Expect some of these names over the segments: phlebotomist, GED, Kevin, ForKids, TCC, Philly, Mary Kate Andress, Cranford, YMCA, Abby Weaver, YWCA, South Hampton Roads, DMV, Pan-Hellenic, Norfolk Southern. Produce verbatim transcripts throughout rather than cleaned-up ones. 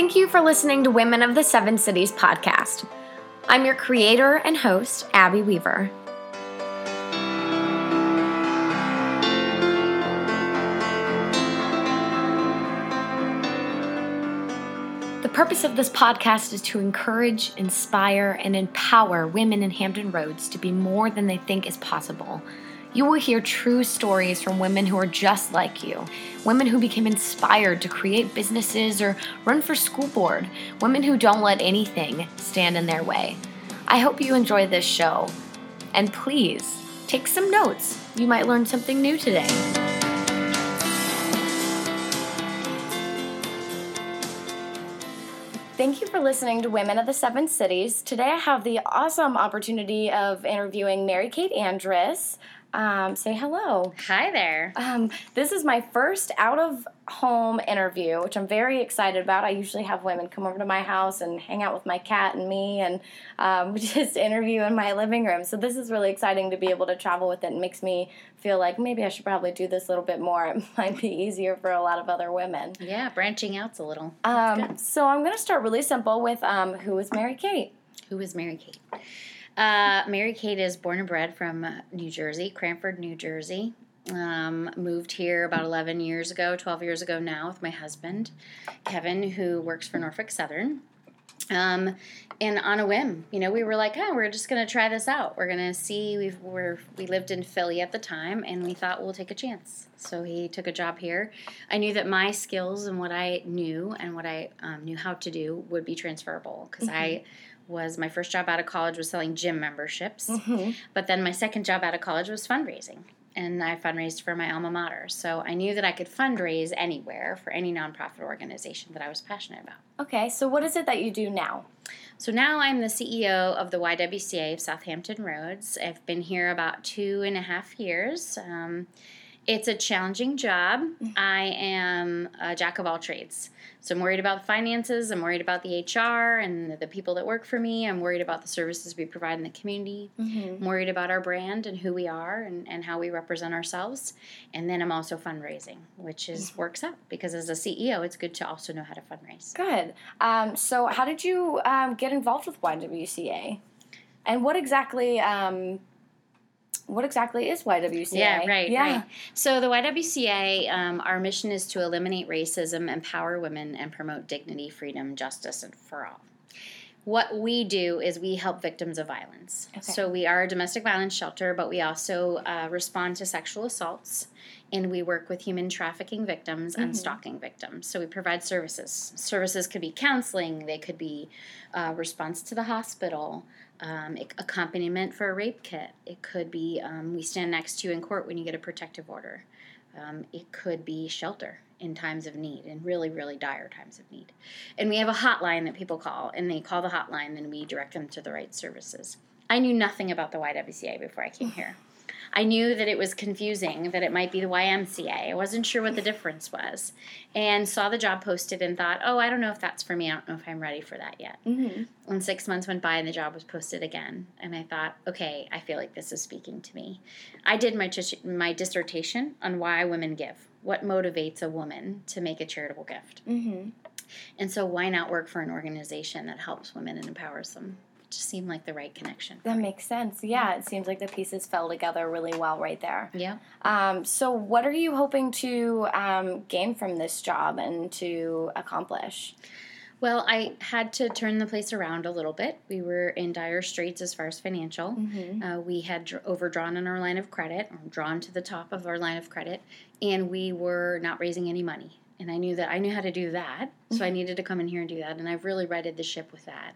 Thank you for listening to Women of the Seven Cities podcast. I'm your creator and host, Abby Weaver. The purpose of this podcast is to encourage, inspire, and empower women in Hampton Roads to be more than they think is possible. You will hear true stories from women who are just like you, women who became inspired to create businesses or run for school board, women who don't let anything stand in their way. I hope you enjoy this show, and please take some notes. You might learn something new today. Thank you for listening to Women of the Seven Cities. Today I have the awesome opportunity of interviewing Mary Kate Andress. Um, say hello. Hi there. Um, this is my first out-of-home interview, which I'm very excited about. I usually have women come over to my house and hang out with my cat and me and um, just interview in my living room. So this is really exciting to be able to travel with it. It makes me feel like maybe I should probably do this a little bit more. It might be easier for a lot of other women. Yeah, branching out's a little. Um, so I'm going to start really simple with um, who is Mary Kate? Who is Mary Kate? Uh, Mary Kate is born and bred from New Jersey, Cranford, New Jersey. Um, moved here about eleven years ago, twelve years ago now with my husband, Kevin, who works for Norfolk Southern. Um, and on a whim, you know, we were like, oh, we're just going to try this out. We're going to see. We've, we're, we lived in Philly at the time, and we thought we'll take a chance. So he took a job here. I knew that my skills and what I knew and what I um, knew how to do would be transferable because mm-hmm. I was my first job out of college was selling gym memberships. Mm-hmm. But then my second job out of college was fundraising, and I fundraised for my alma mater. So I knew that I could fundraise anywhere for any nonprofit organization that I was passionate about. Okay, so what is it that you do now? So now I'm the C E O of the Y W C A of South Hampton Roads. I've been here about two and a half years. Um, It's a challenging job. I am a jack of all trades. So I'm worried about the finances. I'm worried about the H R and the people that work for me. I'm worried about the services we provide in the community. Mm-hmm. I'm worried about our brand and who we are and, and how we represent ourselves. And then I'm also fundraising, which is works out because as a C E O, it's good to also know how to fundraise. Good. Um, so how did you um, get involved with Y W C A? And what exactly... Um, What exactly is Y W C A? Yeah, right, yeah. right. So the Y W C A, um, our mission is to eliminate racism, empower women, and promote dignity, freedom, justice, and for all. What we do is we help victims of violence. Okay. So we are a domestic violence shelter, but we also uh, respond to sexual assaults, and we work with human trafficking victims mm-hmm. and stalking victims. So we provide services. Services could be counseling. They could be uh, response to the hospital. Um, accompaniment for a rape kit. It could be um, we stand next to you in court when you get a protective order. Um, it could be shelter in times of need, in really, really dire times of need. And we have a hotline that people call, and they call the hotline, and we direct them to the right services. I knew nothing about the Y W C A before I came here. I knew that it was confusing, that it might be the Y M C A. I wasn't sure what the difference was, and saw the job posted and thought, oh, I don't know if that's for me. I don't know if I'm ready for that yet. Mm-hmm. And six months went by, and the job was posted again, and I thought, okay, I feel like this is speaking to me. I did my tis- my dissertation on why women give, what motivates a woman to make a charitable gift. Mm-hmm. And so why not work for an organization that helps women and empowers them? Just seemed like the right connection. That makes sense. Yeah, it seems like the pieces fell together really well right there. Yeah. Um, so what are you hoping to um, gain from this job and to accomplish? Well, I had to turn the place around a little bit. We were in dire straits as far as financial. Mm-hmm. Uh, we had dr- overdrawn on our line of credit, or drawn to the top of our line of credit, and we were not raising any money. And I knew that I knew how to do that, so mm-hmm. I needed to come in here and do that, and I've really righted the ship with that.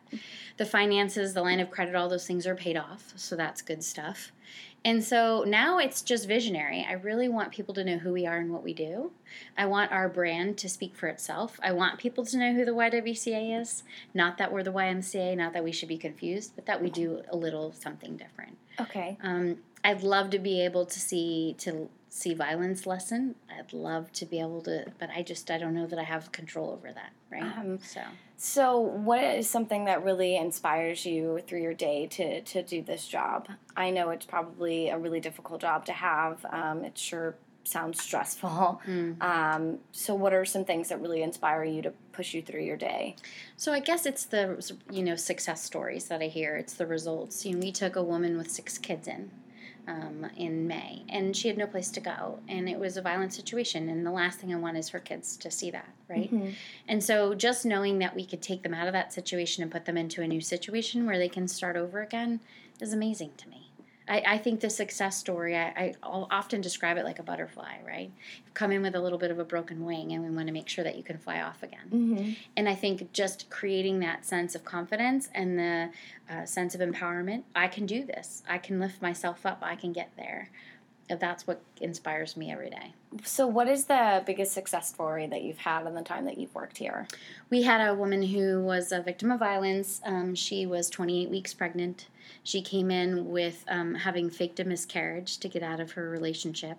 The finances, the line of credit, all those things are paid off, so that's good stuff. And so now it's just visionary. I really want people to know who we are and what we do. I want our brand to speak for itself. I want people to know who the Y W C A is, not that we're the Y M C A, not that we should be confused, but that we do a little something different. Okay. Um, I'd love to be able to see to see violence lessen. I'd love to be able to, but I just, I don't know that I have control over that, right? Um, so so what is something that really inspires you through your day to, to do this job? I know it's probably a really difficult job to have. Um, it's sure sounds stressful. Mm. Um, so what are some things that really inspire you to push you through your day? So I guess it's the, you know, success stories that I hear. It's the results. You know, we took a woman with six kids in, um, in May, and she had no place to go, and it was a violent situation, and the last thing I want is her kids to see that, right? Mm-hmm. And so just knowing that we could take them out of that situation and put them into a new situation where they can start over again is amazing to me. I, I think the success story, I, I I'll often describe it like a butterfly, right? You've come in with a little bit of a broken wing, and we want to make sure that you can fly off again. Mm-hmm. And I think just creating that sense of confidence and the uh, sense of empowerment, I can do this. I can lift myself up. I can get there. That's what inspires me every day. So what is the biggest success story that you've had in the time that you've worked here? We had a woman who was a victim of violence. Um, she was twenty-eight weeks pregnant. She came in with um, having faked a miscarriage to get out of her relationship.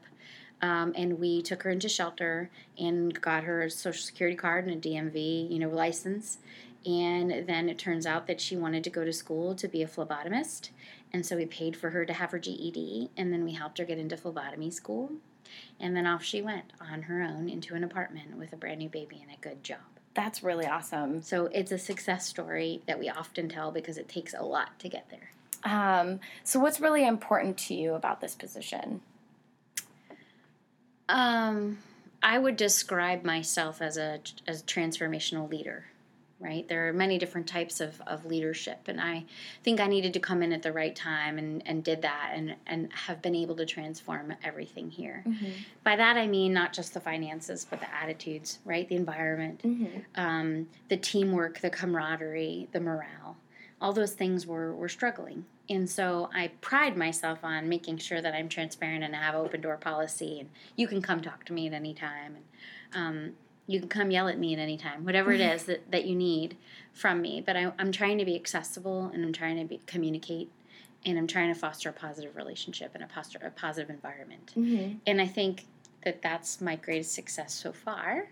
Um, and we took her into shelter and got her a social security card and a D M V, you know, license. And then it turns out that she wanted to go to school to be a phlebotomist. And so we paid for her to have her G E D, and then we helped her get into phlebotomy school. And then off she went on her own into an apartment with a brand new baby and a good job. That's really awesome. So it's a success story that we often tell because it takes a lot to get there. Um, so what's really important to you about this position? Um, I would describe myself as a, as a transformational leader. Right? There are many different types of, of leadership, and I think I needed to come in at the right time and, and did that and, and have been able to transform everything here. Mm-hmm. By that I mean not just the finances, but the attitudes, right? The environment, mm-hmm. um, the teamwork, the camaraderie, the morale. All those things were, were struggling. And so I pride myself on making sure that I'm transparent and I have open door policy, and you can come talk to me at any time. And, um, you can come yell at me at any time, whatever it is that, that you need from me. But I, I'm trying to be accessible, and I'm trying to be, communicate, and I'm trying to foster a positive relationship and a, posture, a positive environment. Mm-hmm. And I think that that's my greatest success so far.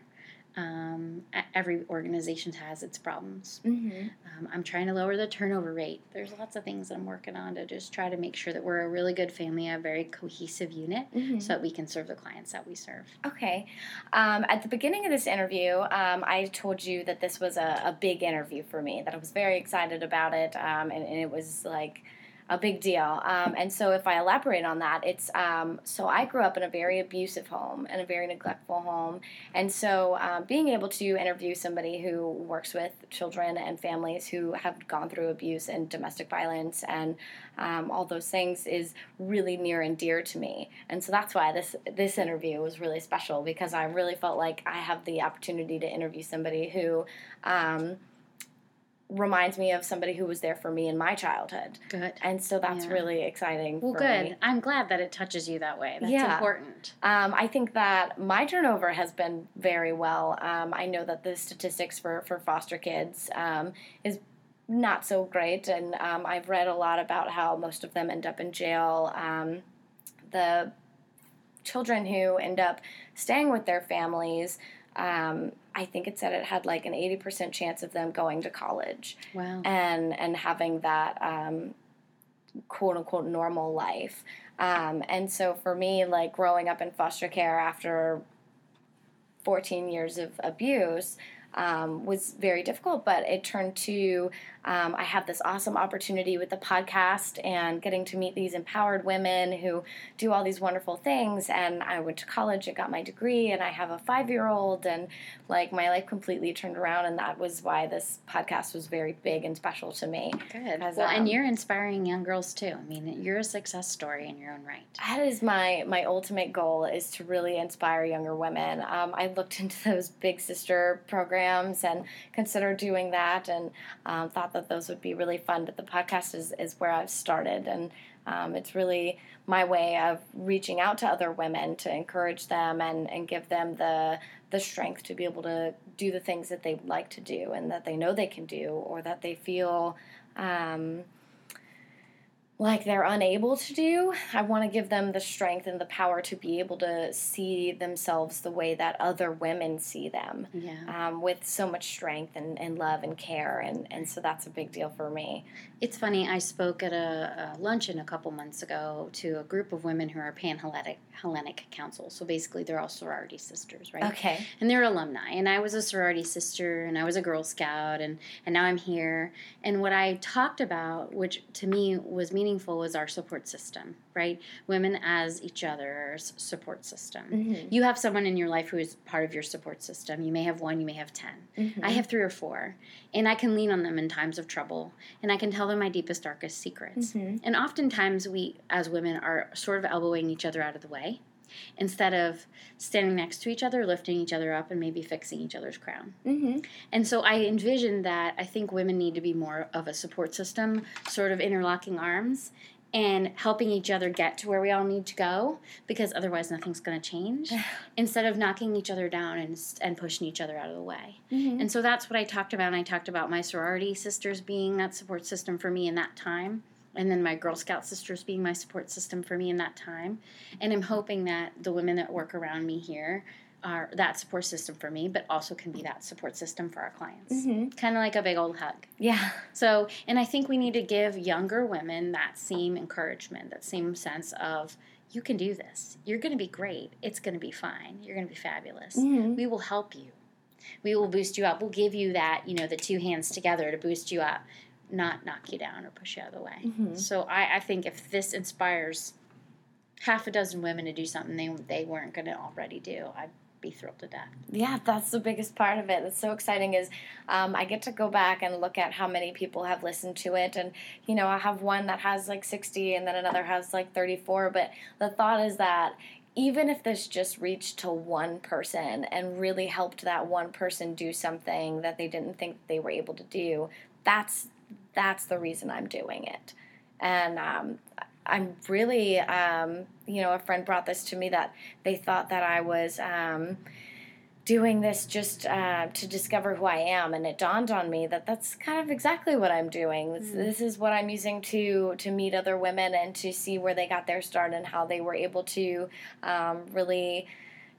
Um, every organization has its problems. Mm-hmm. Um, I'm trying to lower the turnover rate. There's lots of things that I'm working on to just try to make sure that we're a really good family, a very cohesive unit, mm-hmm. so that we can serve the clients that we serve. Okay. Um, at the beginning of this interview, um, I told you that this was a, a big interview for me, that I was very excited about it, um, and, and it was like a big deal. Um, and so if I elaborate on that, it's, um, so I grew up in a very abusive home and a very neglectful home. And so um, being able to interview somebody who works with children and families who have gone through abuse and domestic violence and um, all those things is really near and dear to me. And so that's why this, this interview was really special, because I really felt like I have the opportunity to interview somebody who, um, reminds me of somebody who was there for me in my childhood. Good. And so that's yeah. really exciting well, for good. Me. I'm glad that it touches you that way. That's yeah. important. Um, I think that my turnover has been very well. Um, I know that the statistics for, for foster kids um, is not so great, and um, I've read a lot about how most of them end up in jail. Um, the children who end up staying with their families, um, I think it said it had like an eighty percent chance of them going to college. Wow. and and having that um, quote-unquote normal life. Um, and so for me, like growing up in foster care after fourteen years of abuse um, was very difficult, but it turned to um, I have this awesome opportunity with the podcast and getting to meet these empowered women who do all these wonderful things. And I went to college and got my degree, and I have a five-year-old, and like my life completely turned around. And that was why this podcast was very big and special to me. Good. Well, um, and you're inspiring young girls too. I mean, you're a success story in your own right. That is my, my ultimate goal, is to really inspire younger women. Um, I looked into those Big Sister programs and considered doing that, and um, thought that those would be really fun, but the podcast is, is where I've started, and um, it's really my way of reaching out to other women to encourage them and, and give them the the strength to be able to do the things that they like to do and that they know they can do, or that they feel um, like they're unable to do. I want to give them the strength and the power to be able to see themselves the way that other women see them, yeah. um, with so much strength and, and love and care, and, and so that's a big deal for me. It's funny, I spoke at a, a luncheon a couple months ago to a group of women who are Pan-Hellenic Hellenic Council, so basically they're all sorority sisters, right? Okay. And they're alumni, and I was a sorority sister, and I was a Girl Scout, and, and now I'm here, and what I talked about, which to me was meaningful, was our support system, right? Women as each other's support system. Mm-hmm. You have someone in your life who is part of your support system. You may have one, you may have ten. Mm-hmm. I have three or four, and I can lean on them in times of trouble, and I can tell them my deepest, darkest secrets. Mm-hmm. And oftentimes we, as women, are sort of elbowing each other out of the way instead of standing next to each other, lifting each other up, and maybe fixing each other's crown. Mm-hmm. And so I envision that I think women need to be more of a support system, sort of interlocking arms, and helping each other get to where we all need to go, because otherwise nothing's going to change, instead of knocking each other down and and pushing each other out of the way. Mm-hmm. And so that's what I talked about, and I talked about my sorority sisters being that support system for me in that time. And then my Girl Scout sisters being my support system for me in that time. And I'm hoping that the women that work around me here are that support system for me, but also can be that support system for our clients. Mm-hmm. Kind of like a big old hug. Yeah. So, and I think we need to give younger women that same encouragement, that same sense of, you can do this. You're going to be great. It's going to be fine. You're going to be fabulous. Mm-hmm. We will help you. We will boost you up. We'll give you that, you know, the two hands together to boost you up, not knock you down or push you out of the way. Mm-hmm. So I, I think if this inspires half a dozen women to do something they they weren't going to already do, I'd be thrilled to death. Yeah, that's the biggest part of it. That's so exciting is um, I get to go back and look at how many people have listened to it. And, you know, I have one that has like sixty and then another has like thirty-four. But the thought is that even if this just reached to one person and really helped that one person do something that they didn't think they were able to do, that's That's the reason I'm doing it. And um, I'm really, um, you know, a friend brought this to me that they thought that I was um, doing this just uh, to discover who I am. And it dawned on me that that's kind of exactly what I'm doing. This, mm-hmm. this is what I'm using to, to meet other women and to see where they got their start and how they were able to um, really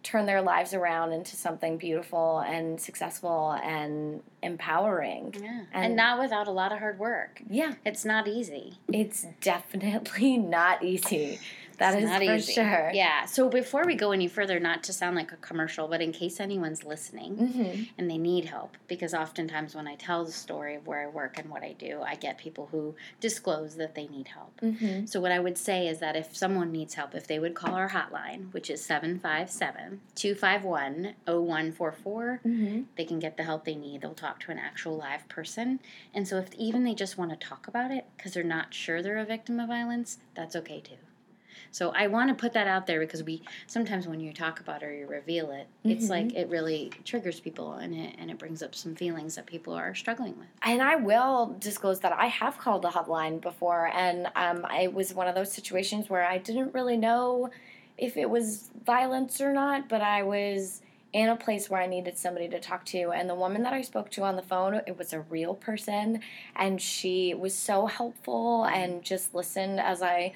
turn their lives around into something beautiful and successful and empowering. Yeah. And, and not without a lot of hard work. Yeah. It's not easy. It's definitely not easy. That it's is not for easy. Sure. Yeah. So before we go any further, not to sound like a commercial, but in case anyone's listening mm-hmm. and they need help, because oftentimes when I tell the story of where I work and what I do, I get people who disclose that they need help. Mm-hmm. So what I would say is that if someone needs help, if they would call our hotline, which is seven five seven, two five one, zero one four four, mm-hmm. they can get the help they need. They'll talk to an actual live person. And so if even they just want to talk about it because they're not sure they're a victim of violence, that's okay too. So I want to put that out there because we sometimes when you talk about it or you reveal it, mm-hmm. it's like it really triggers people and it and it brings up some feelings that people are struggling with. And I will disclose that I have called the hotline before, and um, it was one of those situations where I didn't really know if it was violence or not, but I was in a place where I needed somebody to talk to. And the woman that I spoke to on the phone, it was a real person, and she was so helpful and just listened as I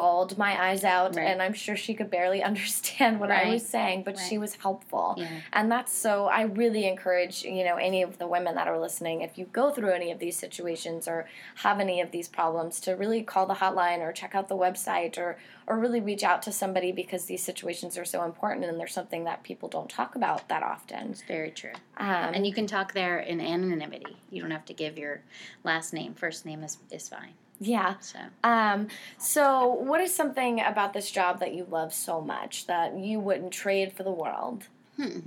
bawled my eyes out, right. and I'm sure she could barely understand what right. I was saying, but right. she was helpful. Yeah. And that's so, I really encourage, you know, any of the women that are listening, if you go through any of these situations or have any of these problems, to really call the hotline or check out the website or, or really reach out to somebody, because these situations are so important and they're something that people don't talk about that often. It's very true. Um, and you can talk there in anonymity. You don't have to give your last name. First name is, is fine. Yeah. So. Um, so what is something about this job that you love so much that you wouldn't trade for the world? Hmm.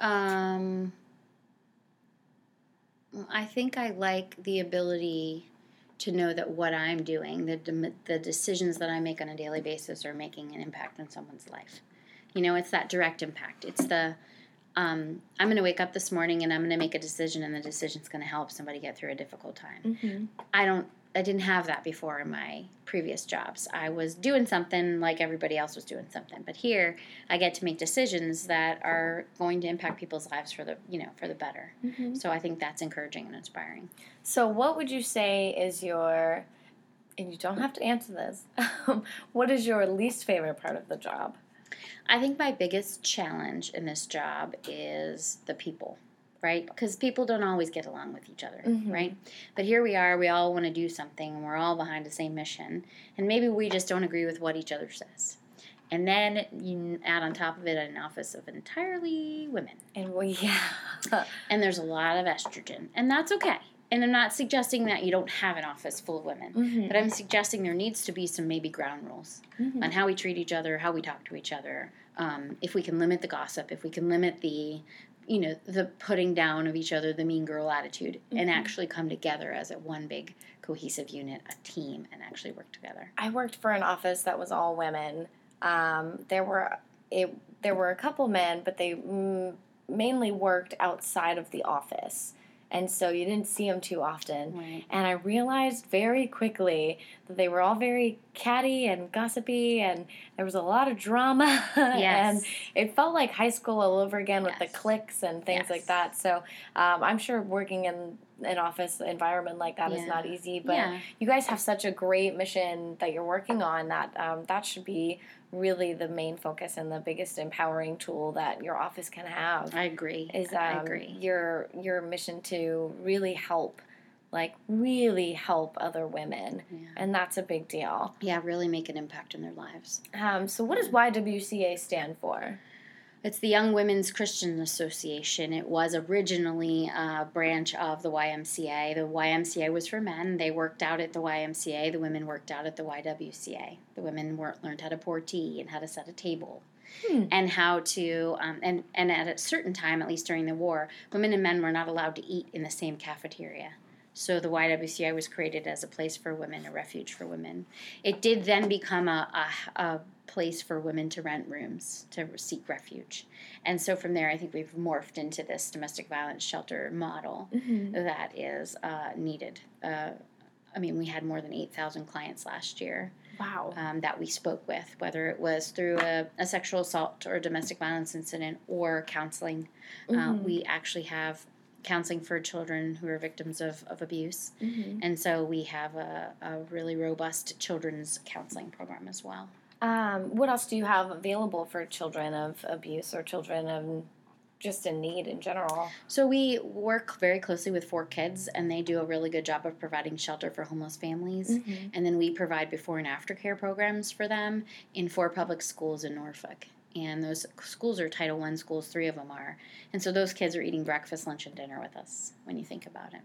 um, I think I like the ability to know that what I'm doing, the de- the decisions that I make on a daily basis are making an impact on someone's life. You know, it's that direct impact. It's the, Um, I'm going to wake up this morning and I'm going to make a decision, and the decision's going to help somebody get through a difficult time. Mm-hmm. I don't, I didn't have that before in my previous jobs. I was doing something like everybody else was doing something, but here I get to make decisions that are going to impact people's lives for the, you know, for the better. Mm-hmm. So I think that's encouraging and inspiring. So what would you say is your and you don't have to answer this, what is your least favorite part of the job? I think my biggest challenge in this job is the people, right? Because people don't always get along with each other, mm-hmm. right? But here we are, we all want to do something, and we're all behind the same mission, and maybe we just don't agree with what each other says. And then you add on top of it an office of entirely women. And well, yeah. And there's a lot of estrogen, and that's okay. And I'm not suggesting that you don't have an office full of women, mm-hmm. but I'm suggesting there needs to be some maybe ground rules mm-hmm. on how we treat each other, how we talk to each other, um, if we can limit the gossip, if we can limit the, you know, the putting down of each other, the mean girl attitude, mm-hmm. and actually come together as a one big cohesive unit, a team, and actually work together. I worked for an office that was all women. Um, there were it, there were a couple men, but they m- mainly worked outside of the office. And so you didn't see them too often. Right. And I realized very quickly that they were all very catty and gossipy, and there was a lot of drama. Yes. And it felt like high school all over again yes. with the cliques and things yes. like that. So um, I'm sure working in an office environment like that yeah. is not easy. But yeah. you guys have such a great mission that you're working on that um, that should be really the main focus and the biggest empowering tool that your office can have. I agree. Is um, I agree. Your your mission to really help, like really help other women, yeah. and that's a big deal. Yeah, really make an impact in their lives. Um, so what does Y W C A stand for? It's the Young Women's Christian Association. It was originally a branch of the Y M C A. The Y M C A was for men. They worked out at the Y M C A. The women worked out at the Y W C A. The women weren't, learned how to pour tea and how to set a table. Hmm. And how to, um, and, and at a certain time, at least during the war, women and men were not allowed to eat in the same cafeteria. So the Y W C A was created as a place for women, a refuge for women. It did then become a... a, a place for women to rent rooms, to seek refuge. And so from there, I think we've morphed into this domestic violence shelter model mm-hmm. that is uh, needed. Uh, I mean, we had more than eight thousand clients last year. Wow. Um, that we spoke with, whether it was through a, a sexual assault or domestic violence incident or counseling. Mm-hmm. Uh, we actually have counseling for children who are victims of, of abuse. Mm-hmm. And so we have a, a really robust children's counseling program as well. Um, what else do you have available for children of abuse or children of just in need in general? So we work very closely with ForKids, and they do a really good job of providing shelter for homeless families. Mm-hmm. And then we provide before and after care programs for them in four public schools in Norfolk. And those schools are Title One schools, three of them are. And so those kids are eating breakfast, lunch, and dinner with us when you think about it.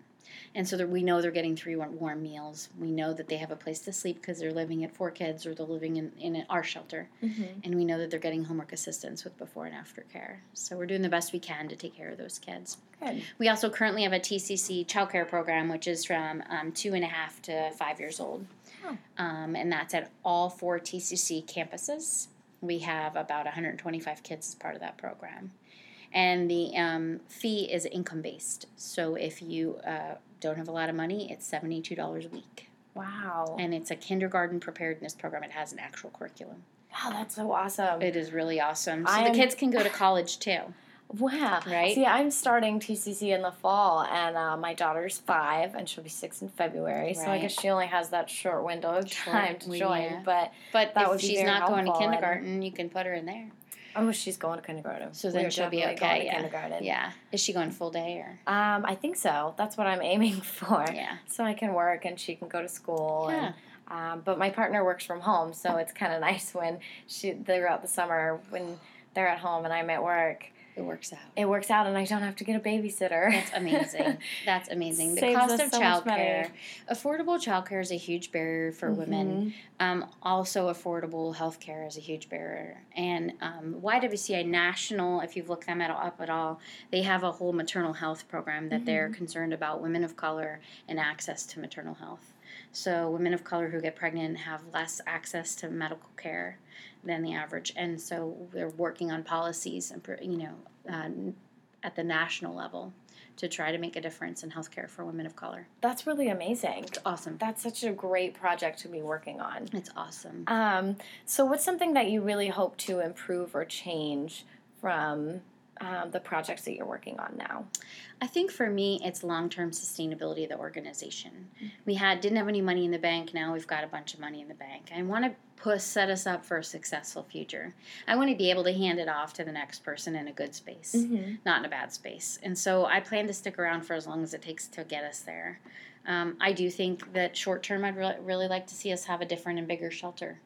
And so that we know they're getting three warm meals. We know that they have a place to sleep because they're living at ForKids or they're living in, in our shelter. Mm-hmm. And we know that they're getting homework assistance with before and after care. So we're doing the best we can to take care of those kids. Good. We also currently have a T C C child care program, which is from um, two and a half to five years old. Oh. Um, and that's at all four T C C campuses. We have about one hundred twenty-five kids as part of that program. And the um, fee is income-based. So if you uh, don't have a lot of money, it's seventy-two dollars a week. Wow. And it's a kindergarten preparedness program. It has an actual curriculum. Wow, that's so awesome. It is really awesome. So I'm... the kids can go to college, too. Wow. Right? See, I'm starting T C C in the fall, and uh, my daughter's five, and she'll be six in February, right. So I guess she only has that short window of time to join. Yeah. But, but that if would be she's not going to kindergarten, and... you can put her in there. Oh, she's going to kindergarten. So then she'll be okay. Going to yeah. Kindergarten. Yeah. Is she going full day or? Um, I think so. That's what I'm aiming for. Yeah. So I can work and she can go to school. Yeah. And, um, but my partner works from home, so it's kind of nice when she throughout the summer when they're at home and I'm at work. It works out. It works out, and I don't have to get a babysitter. That's amazing. That's amazing. The Saves cost of so childcare. Affordable childcare is a huge barrier for mm-hmm. women. Um, also, affordable health care is a huge barrier. And um, Y W C A National, if you've looked them at, up at all, they have a whole maternal health program that mm-hmm. they're concerned about women of color and access to maternal health. So women of color who get pregnant have less access to medical care than the average. And so we're working on policies and, you know, um, at the national level to try to make a difference in healthcare for women of color. That's really amazing. It's awesome. That's such a great project to be working on. It's awesome. Um, so what's something that you really hope to improve or change from um, the projects that you're working on now? I think for me, it's long-term sustainability of the organization. Mm-hmm. We had didn't have any money in the bank. Now we've got a bunch of money in the bank. I want to put, set us up for a successful future. I want to be able to hand it off to the next person in a good space, mm-hmm. not in a bad space. And so I plan to stick around for as long as it takes to get us there. Um, I do think that short-term, I'd re- really like to see us have a different and bigger shelter.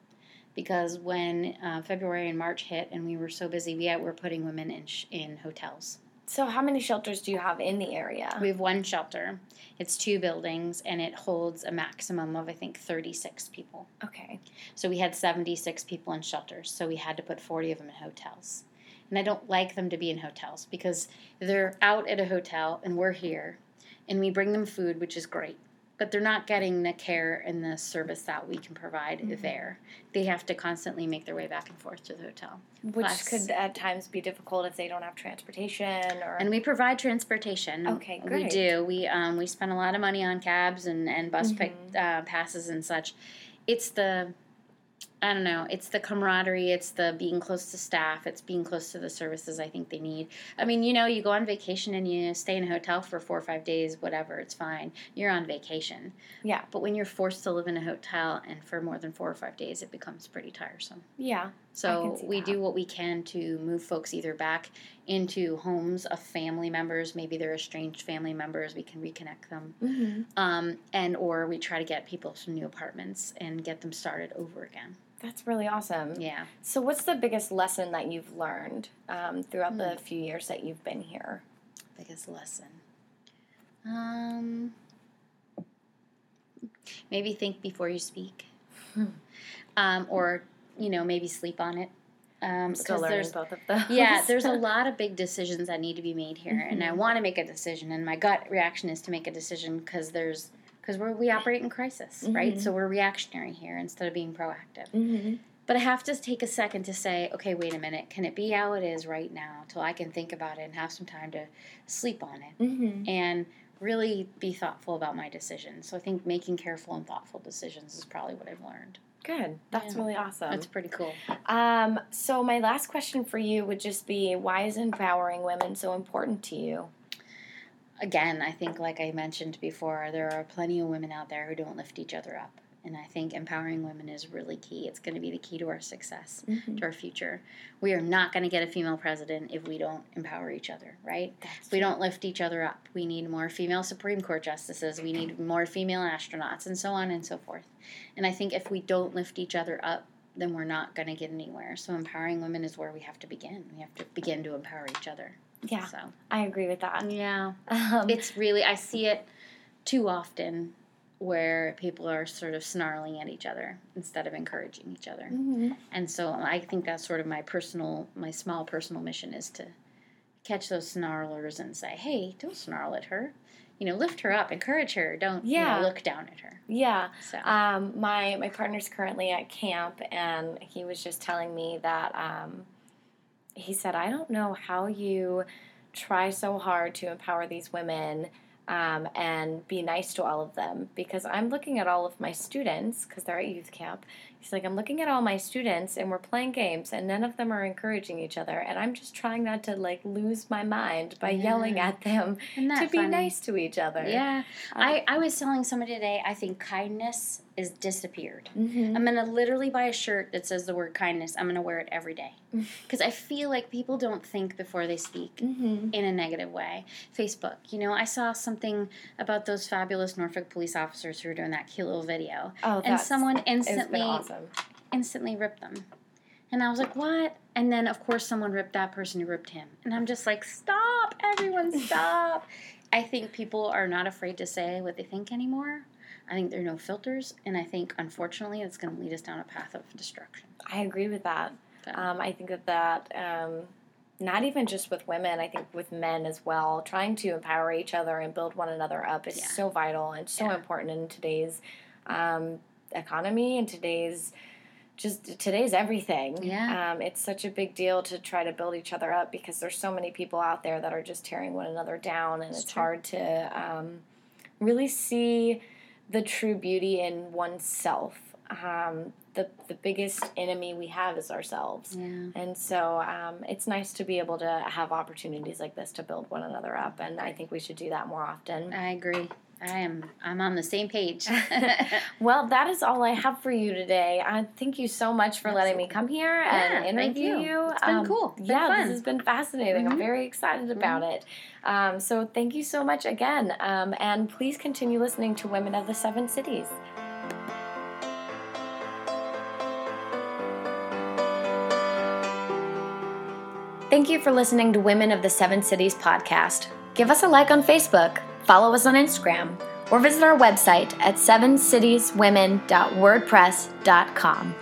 Because when uh, February and March hit and we were so busy, we were putting women in sh- in hotels. So how many shelters do you have in the area? We have one shelter. It's two buildings, and it holds a maximum of, I think, thirty-six people. Okay. So we had seventy-six people in shelters, so we had to put forty of them in hotels. And I don't like them to be in hotels because they're out at a hotel, and we're here, and we bring them food, which is great. But they're not getting the care and the service that we can provide mm-hmm. there. They have to constantly make their way back and forth to the hotel. Which Plus, could at times be difficult if they don't have transportation. Or And we provide transportation. Okay, great. We do. We um we spend a lot of money on cabs and, and bus mm-hmm. pick, uh, passes and such. It's the, I don't know, it's the camaraderie, it's the being close to staff, it's being close to the services I think they need. I mean, you know, you go on vacation and you stay in a hotel for four or five days, whatever, it's fine. You're on vacation. Yeah. But when you're forced to live in a hotel and for more than four or five days, it becomes pretty tiresome. Yeah. So we do what we can to move folks either back into homes of family members, maybe they're estranged family members, we can reconnect them, mm-hmm. um, and or we try to get people some new apartments and get them started over again. That's really awesome. Yeah. So what's the biggest lesson that you've learned um, throughout mm. the few years that you've been here? Biggest lesson? Um, maybe think before you speak. um, or, you know, maybe sleep on it. Um, Still learning both of those. Yeah, there's a lot of big decisions that need to be made here, mm-hmm. and I want to make a decision, and my gut reaction is to make a decision because there's Because we're we operate in crisis, mm-hmm. right? So we're reactionary here instead of being proactive. Mm-hmm. But I have to take a second to say, okay, wait a minute. Can it be how it is right now till I can think about it and have some time to sleep on it mm-hmm. and really be thoughtful about my decisions? So I think making careful and thoughtful decisions is probably what I've learned. Good. That's yeah. really awesome. That's pretty cool. Um, so my last question for you would just be, why is empowering women so important to you? Again, I think, like I mentioned before, there are plenty of women out there who don't lift each other up. And I think empowering women is really key. It's going to be the key to our success, mm-hmm. to our future. We are not going to get a female president if we don't empower each other, right? That's we true. Don't lift each other up. We need more female Supreme Court justices. We need more female astronauts and so on and so forth. And I think if we don't lift each other up, then we're not going to get anywhere. So empowering women is where we have to begin. We have to begin to empower each other. Yeah, so. I agree with that. Yeah. Um, it's really, I see it too often where people are sort of snarling at each other instead of encouraging each other. Mm-hmm. And so I think that's sort of my personal, my small personal mission is to catch those snarlers and say, hey, don't snarl at her. You know, lift her up, encourage her, don't yeah. you know, look down at her. Yeah. So. Um, my, my partner's currently at camp, and he was just telling me that... Um, He said, I don't know how you try so hard to empower these women um, and be nice to all of them, because I'm looking at all of my students, because they're at youth camp. He's like, I'm looking at all my students, and we're playing games, and none of them are encouraging each other, and I'm just trying not to, like, lose my mind by yeah. yelling at them to be funny? nice to each other. Yeah. Um, I, I was telling somebody today, I think kindness is disappeared. Mm-hmm. I'm going to literally buy a shirt that says the word kindness. I'm going to wear it every day. Because mm-hmm. I feel like people don't think before they speak mm-hmm. in a negative way. Facebook, you know, I saw something about those fabulous Norfolk police officers who were doing that cute little video. Oh, and someone instantly... instantly ripped them. And I was like, what? And then, of course, someone ripped that person who ripped him. And I'm just like, stop, everyone, stop. I think people are not afraid to say what they think anymore. I think there are no filters. And I think, unfortunately, it's going to lead us down a path of destruction. I agree with that. Um, I think that that, um, not even just with women, I think with men as well, trying to empower each other and build one another up is yeah. so vital and so yeah. important in today's um economy and today's just today's everything. Yeah. Um, it's such a big deal to try to build each other up because there's so many people out there that are just tearing one another down, and it's, it's hard to um, really see the true beauty in oneself. Um, the the biggest enemy we have is ourselves. Yeah. And so um, it's nice to be able to have opportunities like this to build one another up, and I think we should do that more often. I agree. I am I'm on the same page. Well, that is all I have for you today. I thank you so much for Absolutely. letting me come here and yeah, interview you. you. It's been um, cool. It's yeah, been fun. This has been fascinating. Mm-hmm. I'm very excited mm-hmm. about it. Um, so thank you so much again. Um, and please continue listening to Women of the Seven Cities. Thank you for listening to Women of the Seven Cities podcast. Give us a like on Facebook. Follow us on Instagram, or visit our website at seven cities women dot wordpress dot com.